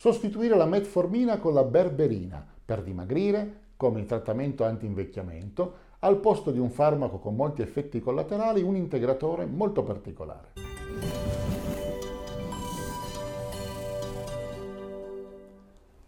Sostituire la metformina con la berberina per dimagrire, come il trattamento anti-invecchiamento, al posto di un farmaco con molti effetti collaterali, un integratore molto particolare.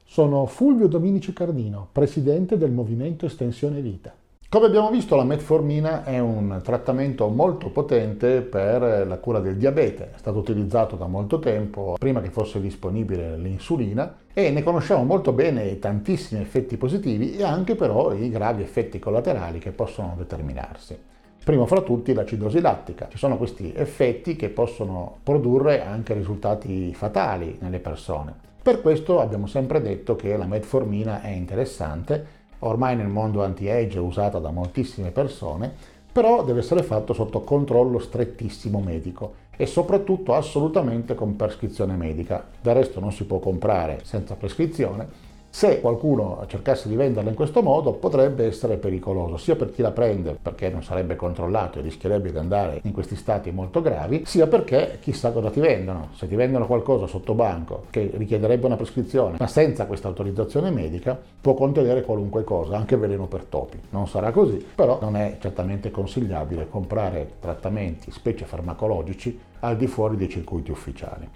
Sono Fulvio Dominici Cardino, presidente del Movimento Estensione Vita. Come abbiamo visto, la metformina è un trattamento molto potente per la cura del diabete, è stato utilizzato da molto tempo, prima che fosse disponibile l'insulina, e ne conosciamo molto bene i tantissimi effetti positivi e anche però i gravi effetti collaterali che possono determinarsi. Primo fra tutti l'acidosi lattica. Ci sono questi effetti che possono produrre anche risultati fatali nelle persone. Per questo abbiamo sempre detto che la metformina è interessante, ormai nel mondo anti-age è usata da moltissime persone, però deve essere fatto sotto controllo strettissimo medico e soprattutto assolutamente con prescrizione medica. Del resto non si può comprare senza prescrizione. Se qualcuno cercasse di venderla in questo modo potrebbe essere pericoloso, sia per chi la prende perché non sarebbe controllato e rischierebbe di andare in questi stati molto gravi, sia perché chissà cosa ti vendono. Se ti vendono qualcosa sotto banco che richiederebbe una prescrizione, ma senza questa autorizzazione medica, può contenere qualunque cosa, anche veleno per topi. Non sarà così, però non è certamente consigliabile comprare trattamenti, specie farmacologici, al di fuori dei circuiti ufficiali.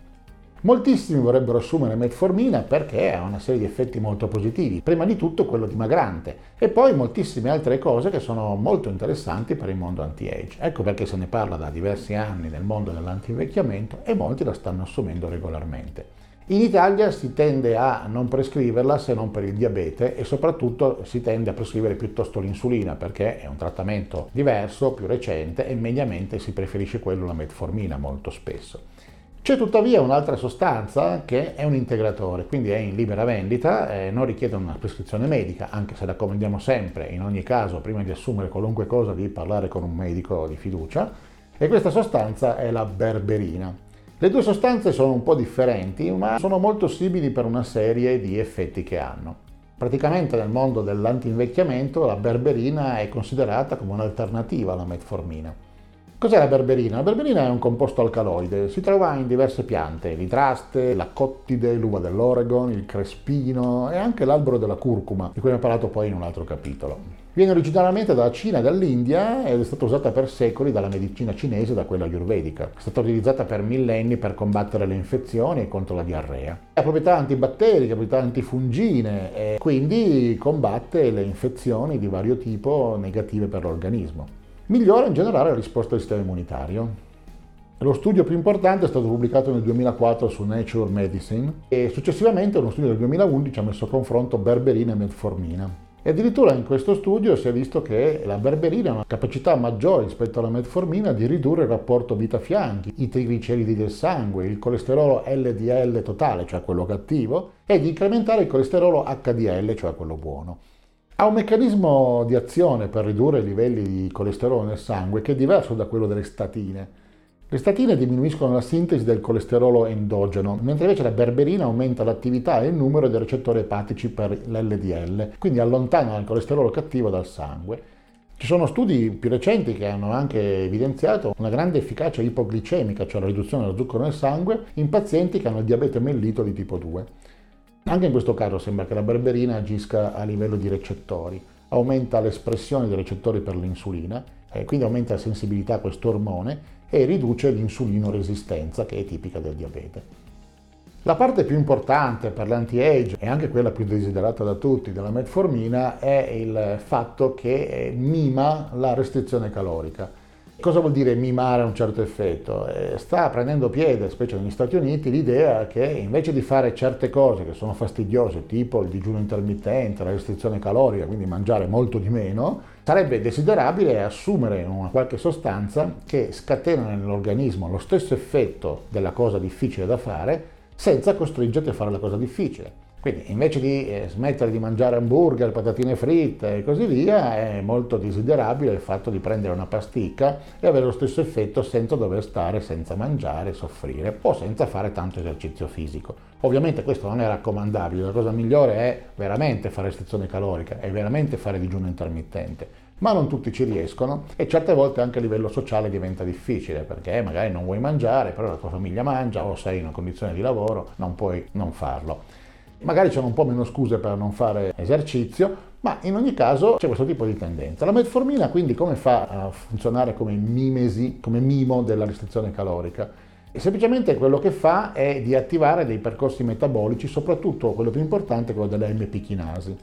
Moltissimi vorrebbero assumere metformina perché ha una serie di effetti molto positivi, prima di tutto quello dimagrante e poi moltissime altre cose che sono molto interessanti per il mondo anti-age. Ecco perché se ne parla da diversi anni nel mondo dell'anti-invecchiamento e molti la stanno assumendo regolarmente. In Italia si tende a non prescriverla se non per il diabete e soprattutto si tende a prescrivere piuttosto l'insulina perché è un trattamento diverso, più recente e mediamente si preferisce quello alla metformina molto spesso. C'è tuttavia un'altra sostanza che è un integratore, quindi è in libera vendita, non richiede una prescrizione medica, anche se raccomandiamo sempre, in ogni caso, prima di assumere qualunque cosa, di parlare con un medico di fiducia, e questa sostanza è la berberina. Le due sostanze sono un po' differenti, ma sono molto simili per una serie di effetti che hanno. Praticamente nel mondo dell'antinvecchiamento la berberina è considerata come un'alternativa alla metformina. Cos'è la berberina? La berberina è un composto alcaloide, si trova in diverse piante, l'idraste, la cottide, l'uva dell'Oregon, il crespino e anche l'albero della curcuma, di cui abbiamo parlato poi in un altro capitolo. Viene originariamente dalla Cina e dall'India ed è stata usata per secoli dalla medicina cinese e da quella ayurvedica. È stata utilizzata per millenni per combattere le infezioni e contro la diarrea. Ha proprietà antibatteriche, proprietà antifungine e quindi combatte le infezioni di vario tipo negative per l'organismo. Migliora in generale la risposta del sistema immunitario. Lo studio più importante è stato pubblicato nel 2004 su Nature Medicine e successivamente uno studio del 2011 ha messo a confronto berberina e metformina. E addirittura in questo studio si è visto che la berberina ha una capacità maggiore rispetto alla metformina di ridurre il rapporto vita-fianchi, i trigliceridi del sangue, il colesterolo LDL totale, cioè quello cattivo, e di incrementare il colesterolo HDL, cioè quello buono. Ha un meccanismo di azione per ridurre i livelli di colesterolo nel sangue che è diverso da quello delle statine. Le statine diminuiscono la sintesi del colesterolo endogeno, mentre invece la berberina aumenta l'attività e il numero dei recettori epatici per l'LDL, quindi allontana il colesterolo cattivo dal sangue. Ci sono studi più recenti che hanno anche evidenziato una grande efficacia ipoglicemica, cioè la riduzione dello zucchero nel sangue, in pazienti che hanno il diabete mellito di tipo 2. Anche in questo caso sembra che la berberina agisca a livello di recettori, aumenta l'espressione dei recettori per l'insulina, quindi aumenta la sensibilità a questo ormone e riduce l'insulinoresistenza che è tipica del diabete. La parte più importante per l'anti-age e anche quella più desiderata da tutti della metformina è il fatto che mima la restrizione calorica. Cosa vuol dire mimare un certo effetto? Sta prendendo piede, specie negli Stati Uniti, l'idea che invece di fare certe cose che sono fastidiose, tipo il digiuno intermittente, la restrizione calorica, quindi mangiare molto di meno, sarebbe desiderabile assumere una qualche sostanza che scatena nell'organismo lo stesso effetto della cosa difficile da fare, senza costringerti a fare la cosa difficile. Quindi invece di smettere di mangiare hamburger, patatine fritte e così via, è molto desiderabile il fatto di prendere una pasticca e avere lo stesso effetto senza dover stare, senza mangiare, soffrire o senza fare tanto esercizio fisico. Ovviamente questo non è raccomandabile, la cosa migliore è veramente fare restrizione calorica, è veramente fare digiuno intermittente, ma non tutti ci riescono e certe volte anche a livello sociale diventa difficile perché magari non vuoi mangiare, però la tua famiglia mangia o sei in una condizione di lavoro, non puoi non farlo. Magari sono un po' meno scuse per non fare esercizio, ma in ogni caso c'è questo tipo di tendenza. La metformina quindi come fa a funzionare come mimesi, come mimo della restrizione calorica? E semplicemente quello che fa è di attivare dei percorsi metabolici, soprattutto quello più importante, quello delle AMP chinasi.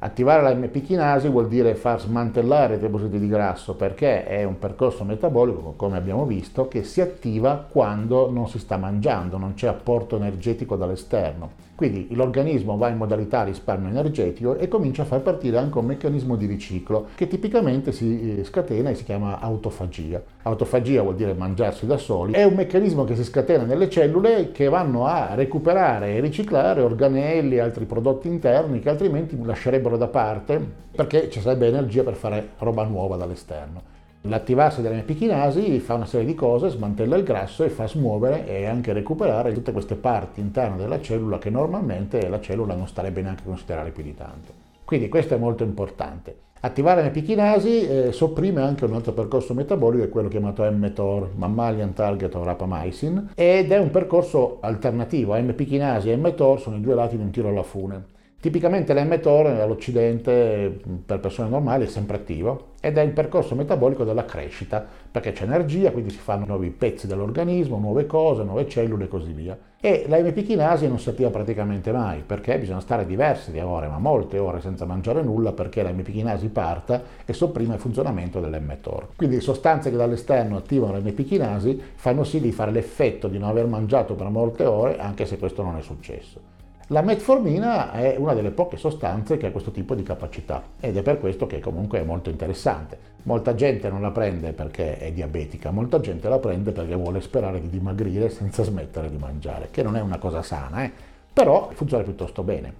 Attivare la AMP chinasi vuol dire far smantellare i depositi di grasso, perché è un percorso metabolico, come abbiamo visto, che si attiva quando non si sta mangiando, non c'è apporto energetico dall'esterno. Quindi l'organismo va in modalità risparmio energetico e comincia a far partire anche un meccanismo di riciclo che tipicamente si scatena e si chiama autofagia. Autofagia vuol dire mangiarsi da soli, è un meccanismo che si scatena nelle cellule che vanno a recuperare e riciclare organelli e altri prodotti interni che altrimenti lascerebbero da parte, perché ci sarebbe energia per fare roba nuova dall'esterno. L'attivarsi delle AMP chinasi fa una serie di cose, smantella il grasso e fa smuovere e anche recuperare tutte queste parti interne della cellula che normalmente la cellula non starebbe neanche a considerare più di tanto. Quindi questo è molto importante. Attivare le AMP chinasi sopprime anche un altro percorso metabolico, è quello chiamato mTOR, Mammalian Target of Rapamycin, ed è un percorso alternativo. AMP chinasi e mTOR sono i due lati di un tiro alla fune. Tipicamente l'mTOR all'Occidente, per persone normali, è sempre attivo ed è il percorso metabolico della crescita, perché c'è energia, quindi si fanno nuovi pezzi dell'organismo, nuove cose, nuove cellule e così via. E la AMP chinasi non si attiva praticamente mai, perché bisogna stare diverse ore, ma molte ore senza mangiare nulla, perché la AMP chinasi parta e sopprime il funzionamento dell'mTOR. Quindi sostanze che dall'esterno attivano la AMP chinasi fanno sì di fare l'effetto di non aver mangiato per molte ore, anche se questo non è successo. La metformina è una delle poche sostanze che ha questo tipo di capacità ed è per questo che comunque è molto interessante. Molta gente non la prende perché è diabetica, molta gente la prende perché vuole sperare di dimagrire senza smettere di mangiare, che non è una cosa sana, però funziona piuttosto bene.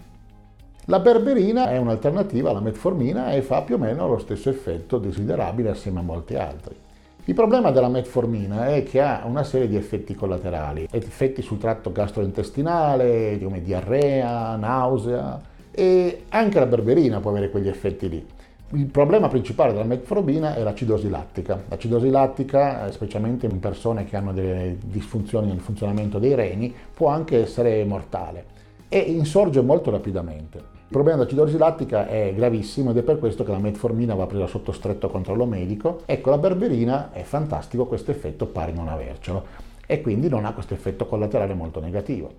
La berberina è un'alternativa alla metformina e fa più o meno lo stesso effetto desiderabile assieme a molti altri. Il problema della metformina è che ha una serie di effetti collaterali, effetti sul tratto gastrointestinale, come diarrea, nausea, e anche la berberina può avere quegli effetti lì. Il problema principale della metformina è l'acidosi lattica. L'acidosi lattica, specialmente in persone che hanno delle disfunzioni nel funzionamento dei reni, può anche essere mortale e insorge molto rapidamente. Il problema dell'acidosi lattica è gravissimo ed è per questo che la metformina va presa sotto stretto controllo medico. Ecco, la berberina è fantastico, questo effetto pare non avercelo e quindi non ha questo effetto collaterale molto negativo.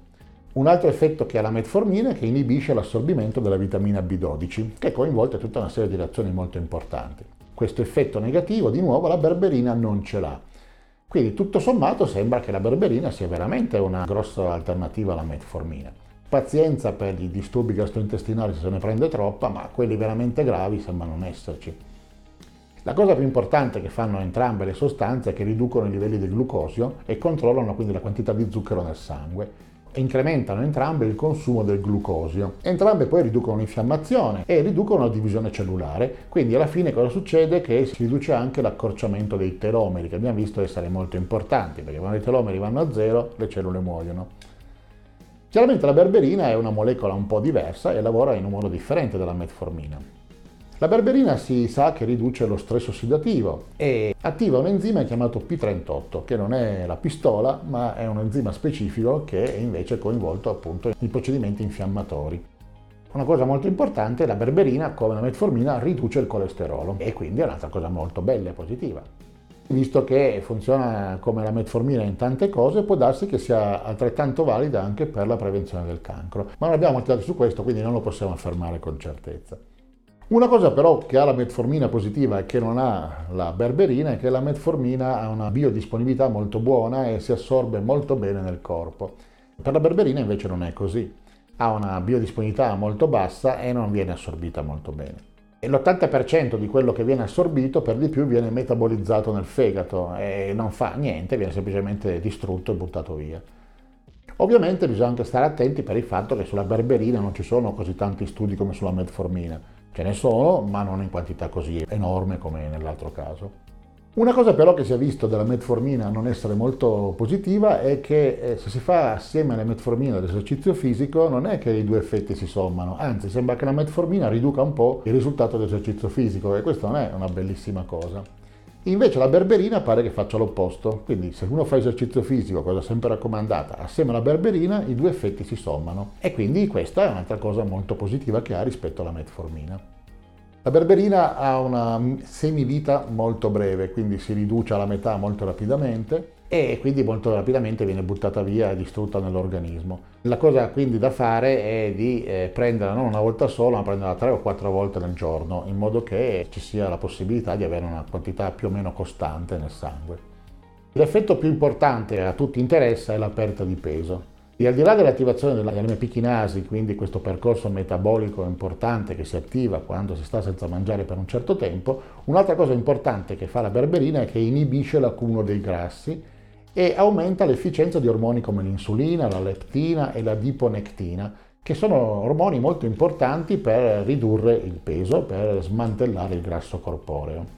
Un altro effetto che ha la metformina è che inibisce l'assorbimento della vitamina B12, che è coinvolta in tutta una serie di reazioni molto importanti. Questo effetto negativo, di nuovo, la berberina non ce l'ha. Quindi tutto sommato sembra che la berberina sia veramente una grossa alternativa alla metformina. Pazienza per i disturbi gastrointestinali se ne prende troppa, ma quelli veramente gravi sembra non esserci. La cosa più importante che fanno entrambe le sostanze è che riducono i livelli del glucosio e controllano quindi la quantità di zucchero nel sangue. Incrementano entrambe il consumo del glucosio. Entrambe poi riducono l'infiammazione e riducono la divisione cellulare, quindi alla fine cosa succede? Che si riduce anche l'accorciamento dei telomeri, che abbiamo visto essere molto importanti, perché quando i telomeri vanno a zero le cellule muoiono. Chiaramente la berberina è una molecola un po' diversa e lavora in un modo differente dalla metformina. La berberina si sa che riduce lo stress ossidativo e attiva un enzima chiamato P38, che non è la pistola, ma è un enzima specifico che è invece coinvolto appunto nei procedimenti infiammatori. Una cosa molto importante, la berberina, come la metformina, riduce il colesterolo e quindi è un'altra cosa molto bella e positiva. Visto che funziona come la metformina in tante cose, può darsi che sia altrettanto valida anche per la prevenzione del cancro. Ma non abbiamo attivato su questo, quindi non lo possiamo affermare con certezza. Una cosa però che ha la metformina positiva e che non ha la berberina è che la metformina ha una biodisponibilità molto buona e si assorbe molto bene nel corpo. Per la berberina invece non è così. Ha una biodisponibilità molto bassa e non viene assorbita molto bene. E l'80% di quello che viene assorbito per di più viene metabolizzato nel fegato e non fa niente, viene semplicemente distrutto e buttato via. Ovviamente bisogna anche stare attenti per il fatto che sulla berberina non ci sono così tanti studi come sulla metformina. Ce ne sono, ma non in quantità così enorme come nell'altro caso. Una cosa però che si è visto della metformina non essere molto positiva è che se si fa assieme alla metformina l'esercizio fisico non è che i due effetti si sommano, anzi sembra che la metformina riduca un po' il risultato dell'esercizio fisico e questo non è una bellissima cosa. Invece la berberina pare che faccia l'opposto, quindi se uno fa esercizio fisico, cosa sempre raccomandata, assieme alla berberina i due effetti si sommano e quindi questa è un'altra cosa molto positiva che ha rispetto alla metformina. La berberina ha una semivita molto breve, quindi si riduce alla metà molto rapidamente e quindi molto rapidamente viene buttata via e distrutta nell'organismo. La cosa quindi da fare è di prenderla non una volta sola, ma prenderla 3 o 4 volte al giorno, in modo che ci sia la possibilità di avere una quantità più o meno costante nel sangue. L'effetto più importante che a tutti interessa è la perdita di peso. E al di là dell'attivazione dell'AMP chinasi, quindi questo percorso metabolico importante che si attiva quando si sta senza mangiare per un certo tempo, un'altra cosa importante che fa la berberina è che inibisce l'accumulo dei grassi e aumenta l'efficienza di ormoni come l'insulina, la leptina e la adiponectina, che sono ormoni molto importanti per ridurre il peso, per smantellare il grasso corporeo.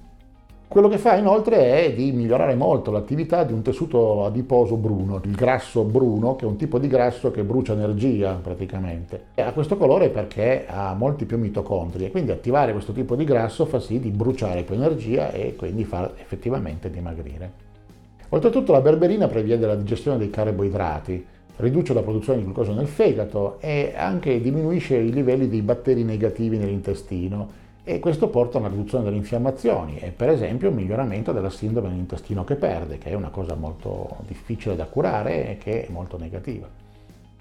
Quello che fa inoltre è di migliorare molto l'attività di un tessuto adiposo bruno, il grasso bruno, che è un tipo di grasso che brucia energia praticamente. E ha questo colore perché ha molti più mitocondri e quindi attivare questo tipo di grasso fa sì di bruciare più energia e quindi fa effettivamente dimagrire. Oltretutto la berberina previene la digestione dei carboidrati, riduce la produzione di glucosio nel fegato e anche diminuisce i livelli di batteri negativi nell'intestino e questo porta a una riduzione delle infiammazioni e per esempio un miglioramento della sindrome dell'intestino che perde, che è una cosa molto difficile da curare e che è molto negativa.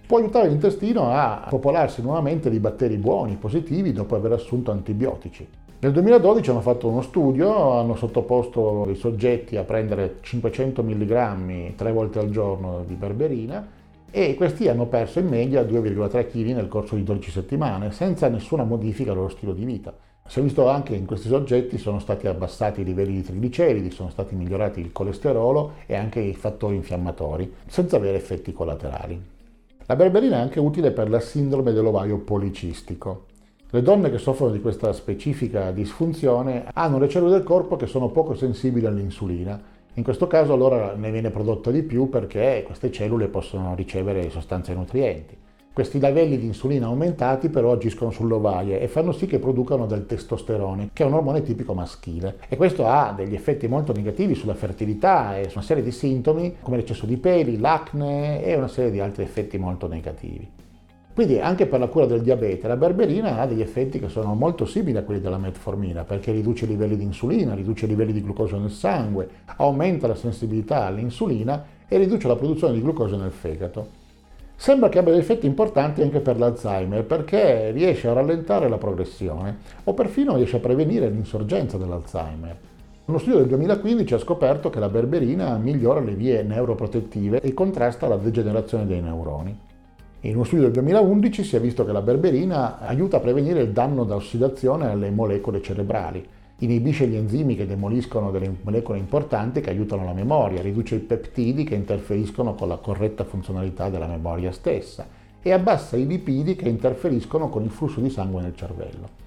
Può aiutare l'intestino a popolarsi nuovamente di batteri buoni, positivi, dopo aver assunto antibiotici. Nel 2012 hanno fatto uno studio, hanno sottoposto i soggetti a prendere 500 mg 3 volte al giorno di berberina e questi hanno perso in media 2,3 kg nel corso di 12 settimane, senza nessuna modifica al loro stile di vita. Si è visto anche che in questi soggetti sono stati abbassati i livelli di trigliceridi, sono stati migliorati il colesterolo e anche i fattori infiammatori, senza avere effetti collaterali. La berberina è anche utile per la sindrome dell'ovaio policistico. Le donne che soffrono di questa specifica disfunzione hanno le cellule del corpo che sono poco sensibili all'insulina. In questo caso allora ne viene prodotta di più perché queste cellule possono ricevere sostanze nutrienti. Questi livelli di insulina aumentati però agiscono sull'ovaio e fanno sì che producano del testosterone, che è un ormone tipico maschile. E questo ha degli effetti molto negativi sulla fertilità e su una serie di sintomi come l'eccesso di peli, l'acne e una serie di altri effetti molto negativi. Quindi anche per la cura del diabete la berberina ha degli effetti che sono molto simili a quelli della metformina perché riduce i livelli di insulina, riduce i livelli di glucosio nel sangue, aumenta la sensibilità all'insulina e riduce la produzione di glucosio nel fegato. Sembra che abbia degli effetti importanti anche per l'Alzheimer perché riesce a rallentare la progressione o perfino riesce a prevenire l'insorgenza dell'Alzheimer. Uno studio del 2015 ha scoperto che la berberina migliora le vie neuroprotettive e contrasta la degenerazione dei neuroni. In uno studio del 2011 si è visto che la berberina aiuta a prevenire il danno da ossidazione alle molecole cerebrali, inibisce gli enzimi che demoliscono delle molecole importanti che aiutano la memoria, riduce i peptidi che interferiscono con la corretta funzionalità della memoria stessa e abbassa i lipidi che interferiscono con il flusso di sangue nel cervello.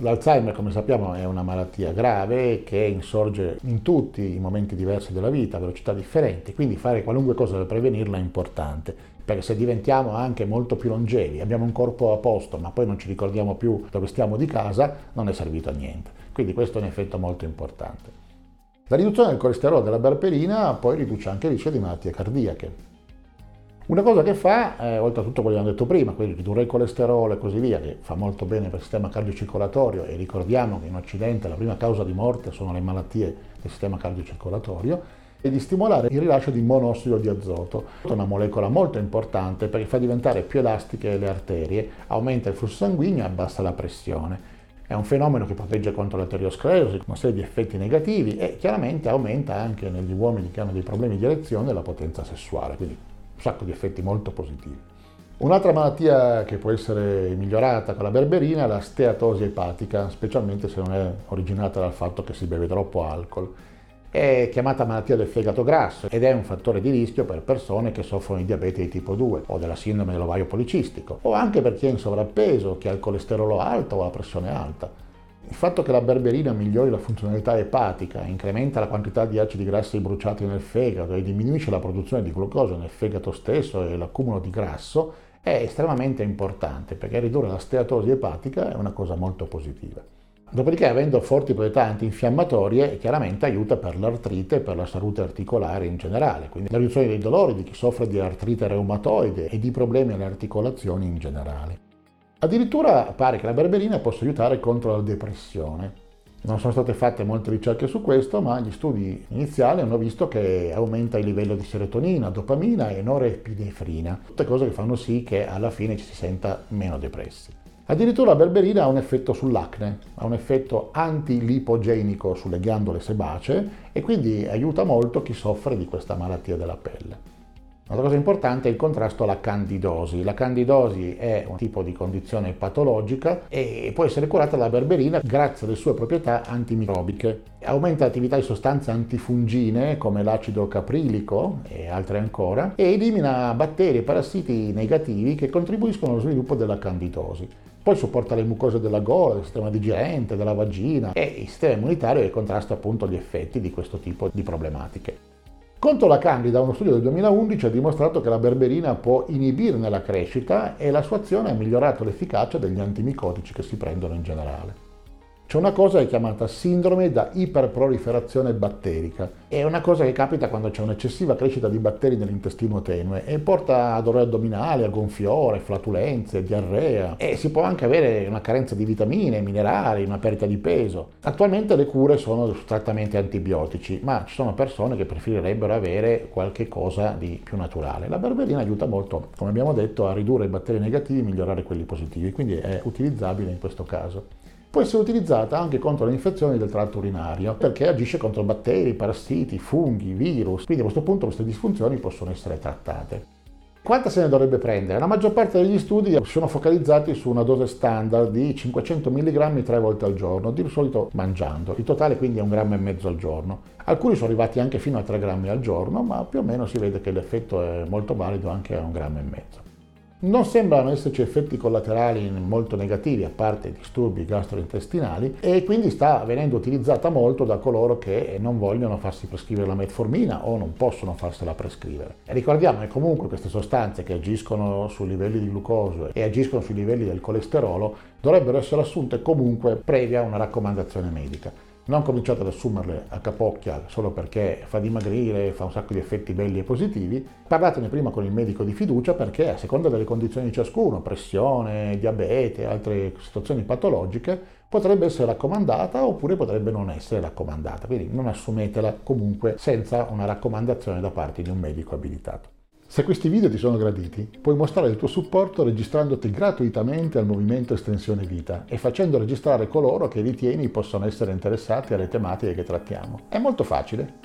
L'Alzheimer, come sappiamo, è una malattia grave che insorge in tutti i momenti diversi della vita, a velocità differenti, quindi fare qualunque cosa per prevenirla è importante, perché se diventiamo anche molto più longevi, abbiamo un corpo a posto, ma poi non ci ricordiamo più dove stiamo di casa, non è servito a niente. Quindi questo è un effetto molto importante. La riduzione del colesterolo della berberina poi riduce anche il rischio di malattie cardiache. Una cosa che fa, oltre a tutto quello che abbiamo detto prima, quindi ridurre il colesterolo e così via, che fa molto bene per il sistema cardiocircolatorio e ricordiamo che in Occidente la prima causa di morte sono le malattie del sistema cardiocircolatorio, è di stimolare il rilascio di monossido di azoto, una molecola molto importante perché fa diventare più elastiche le arterie, aumenta il flusso sanguigno e abbassa la pressione. È un fenomeno che protegge contro l'arteriosclerosi, una serie di effetti negativi e chiaramente aumenta anche negli uomini che hanno dei problemi di erezione la potenza sessuale, quindi un sacco di effetti molto positivi. Un'altra malattia che può essere migliorata con la berberina è la steatosi epatica, specialmente se non è originata dal fatto che si beve troppo alcol. È chiamata malattia del fegato grasso ed è un fattore di rischio per persone che soffrono di diabete di tipo 2 o della sindrome dell'ovaio policistico o anche per chi è in sovrappeso, che ha il colesterolo alto o la pressione alta. Il fatto che la berberina migliori la funzionalità epatica, incrementa la quantità di acidi grassi bruciati nel fegato e diminuisce la produzione di glucosio nel fegato stesso e l'accumulo di grasso è estremamente importante perché ridurre la steatosi epatica è una cosa molto positiva. Dopodiché, avendo forti proprietà antinfiammatorie, chiaramente aiuta per l'artrite e per la salute articolare in generale, quindi la riduzione dei dolori di chi soffre di artrite reumatoide e di problemi alle articolazioni in generale. Addirittura pare che la berberina possa aiutare contro la depressione. Non sono state fatte molte ricerche su questo, ma gli studi iniziali hanno visto che aumenta il livello di serotonina, dopamina e norepinefrina, tutte cose che fanno sì che alla fine ci si senta meno depressi. Addirittura la berberina ha un effetto sull'acne, ha un effetto antilipogenico sulle ghiandole sebacee e quindi aiuta molto chi soffre di questa malattia della pelle. Una cosa importante è il contrasto alla candidosi. La candidosi è un tipo di condizione patologica e può essere curata dalla berberina grazie alle sue proprietà antimicrobiche. Aumenta l'attività di sostanze antifungine come l'acido caprilico e altre ancora e elimina batteri e parassiti negativi che contribuiscono allo sviluppo della candidosi. Poi supporta le mucose della gola, del sistema digerente, della vagina e il sistema immunitario e contrasta appunto gli effetti di questo tipo di problematiche. Contro la candida, uno studio del 2011 ha dimostrato che la berberina può inibirne la crescita e la sua azione ha migliorato l'efficacia degli antimicotici che si prendono in generale. C'è una cosa che è chiamata sindrome da iperproliferazione batterica. È una cosa che capita quando c'è un'eccessiva crescita di batteri nell'intestino tenue e porta a dolore addominale, a gonfiore, flatulenze, diarrea e si può anche avere una carenza di vitamine, minerali, una perdita di peso. Attualmente le cure sono su trattamenti antibiotici, ma ci sono persone che preferirebbero avere qualche cosa di più naturale. La berberina aiuta molto, come abbiamo detto, a ridurre i batteri negativi e migliorare quelli positivi, quindi è utilizzabile in questo caso. Può essere utilizzata anche contro le infezioni del tratto urinario perché agisce contro batteri, parassiti, funghi, virus, quindi a questo punto queste disfunzioni possono essere trattate. Quanta se ne dovrebbe prendere? La maggior parte degli studi sono focalizzati su una dose standard di 500 mg 3 volte al giorno, di solito mangiando, il totale quindi è 1,5 grammi al giorno. Alcuni sono arrivati anche fino a 3 grammi al giorno, ma più o meno si vede che l'effetto è molto valido anche a 1,5 grammi. Non sembrano esserci effetti collaterali molto negativi, a parte disturbi gastrointestinali, e quindi sta venendo utilizzata molto da coloro che non vogliono farsi prescrivere la metformina o non possono farsela prescrivere. E ricordiamo che comunque queste sostanze che agiscono sui livelli di glucosio e agiscono sui livelli del colesterolo dovrebbero essere assunte comunque previa una raccomandazione medica. Non cominciate ad assumerle a capocchia solo perché fa dimagrire, fa un sacco di effetti belli e positivi. Parlatene prima con il medico di fiducia perché a seconda delle condizioni di ciascuno, pressione, diabete, altre situazioni patologiche, potrebbe essere raccomandata oppure potrebbe non essere raccomandata. Quindi non assumetela comunque senza una raccomandazione da parte di un medico abilitato. Se questi video ti sono graditi, puoi mostrare il tuo supporto registrandoti gratuitamente al Movimento Estensione Vita e facendo registrare coloro che ritieni possano essere interessati alle tematiche che trattiamo. È molto facile,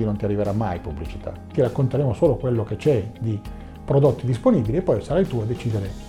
non ti arriverà mai pubblicità. Ti racconteremo solo quello che c'è di prodotti disponibili e poi sarai tu a decidere